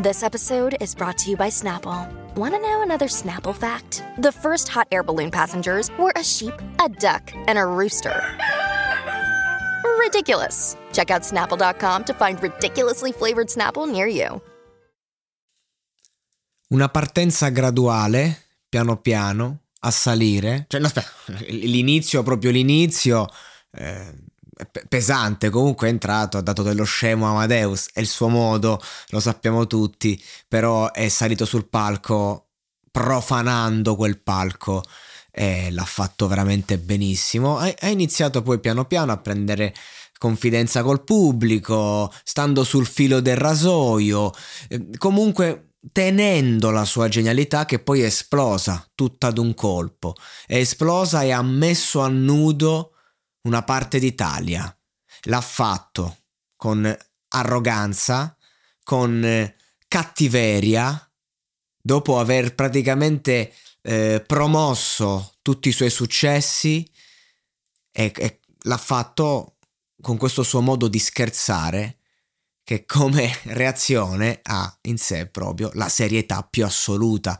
This episode is brought to you by Snapple. Want to know another Snapple fact? The first hot air balloon passengers were a sheep, a duck, and a rooster. Ridiculous. Check out Snapple.com to find ridiculously flavored Snapple near you. Una partenza graduale, piano piano, a salire. Cioè, no, aspetta, l'inizio... pesante, comunque è entrato, ha dato dello scemo Amadeus, è il suo modo, lo sappiamo tutti, però è salito sul palco profanando quel palco e l'ha fatto veramente benissimo. Ha iniziato poi piano piano a prendere confidenza col pubblico, stando sul filo del rasoio, comunque tenendo la sua genialità, che poi è esplosa tutta ad un colpo, è esplosa e ha messo a nudo una parte d'Italia. L'ha fatto con arroganza, con cattiveria, dopo aver praticamente promosso tutti i suoi successi, e l'ha fatto con questo suo modo di scherzare, che come reazione ha in sé proprio la serietà più assoluta.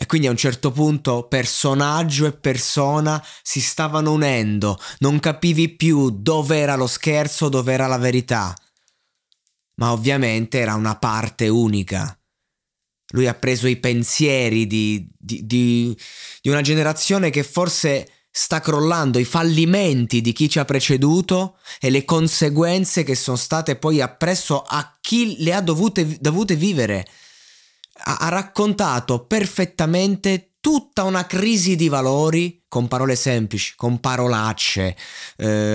E quindi a un certo punto personaggio e persona si stavano unendo, non capivi più dove era lo scherzo, dove era la verità. Ma ovviamente era una parte unica. Lui ha preso i pensieri di una generazione che forse sta crollando, i fallimenti di chi ci ha preceduto e le conseguenze che sono state poi appresso a chi le ha dovute vivere. Ha raccontato perfettamente tutta una crisi di valori con parole semplici, con parolacce,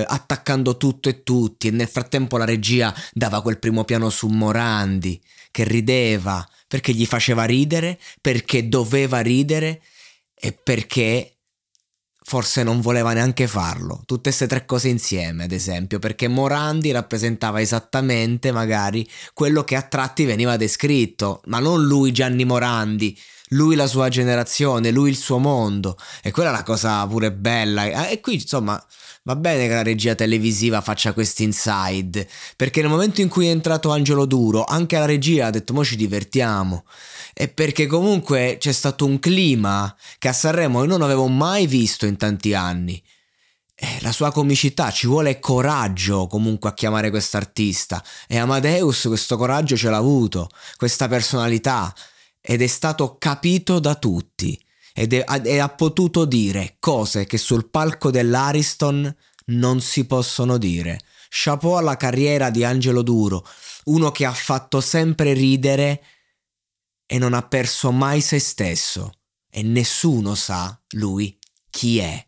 attaccando tutto e tutti. E nel frattempo la regia dava quel primo piano su Morandi, che rideva perché gli faceva ridere, perché doveva ridere e perché forse non voleva neanche farlo. Tutte queste tre cose insieme, ad esempio, perché Morandi rappresentava esattamente magari quello che a tratti veniva descritto, ma non lui Gianni Morandi, lui la sua generazione, lui il suo mondo, e quella è la cosa pure bella. E qui insomma va bene che la regia televisiva faccia questi inside, perché nel momento in cui è entrato Angelo Duro anche la regia ha detto mo ci divertiamo, e perché comunque c'è stato un clima che a Sanremo io non avevo mai visto in tanti anni. La sua comicità, ci vuole coraggio comunque a chiamare quest'artista, e Amadeus questo coraggio ce l'ha avuto, questa personalità, ed è stato capito da tutti e ha potuto dire cose che sul palco dell'Ariston non si possono dire. Chapeau alla carriera di Angelo Duro, uno che ha fatto sempre ridere e non ha perso mai se stesso, e nessuno sa lui chi è.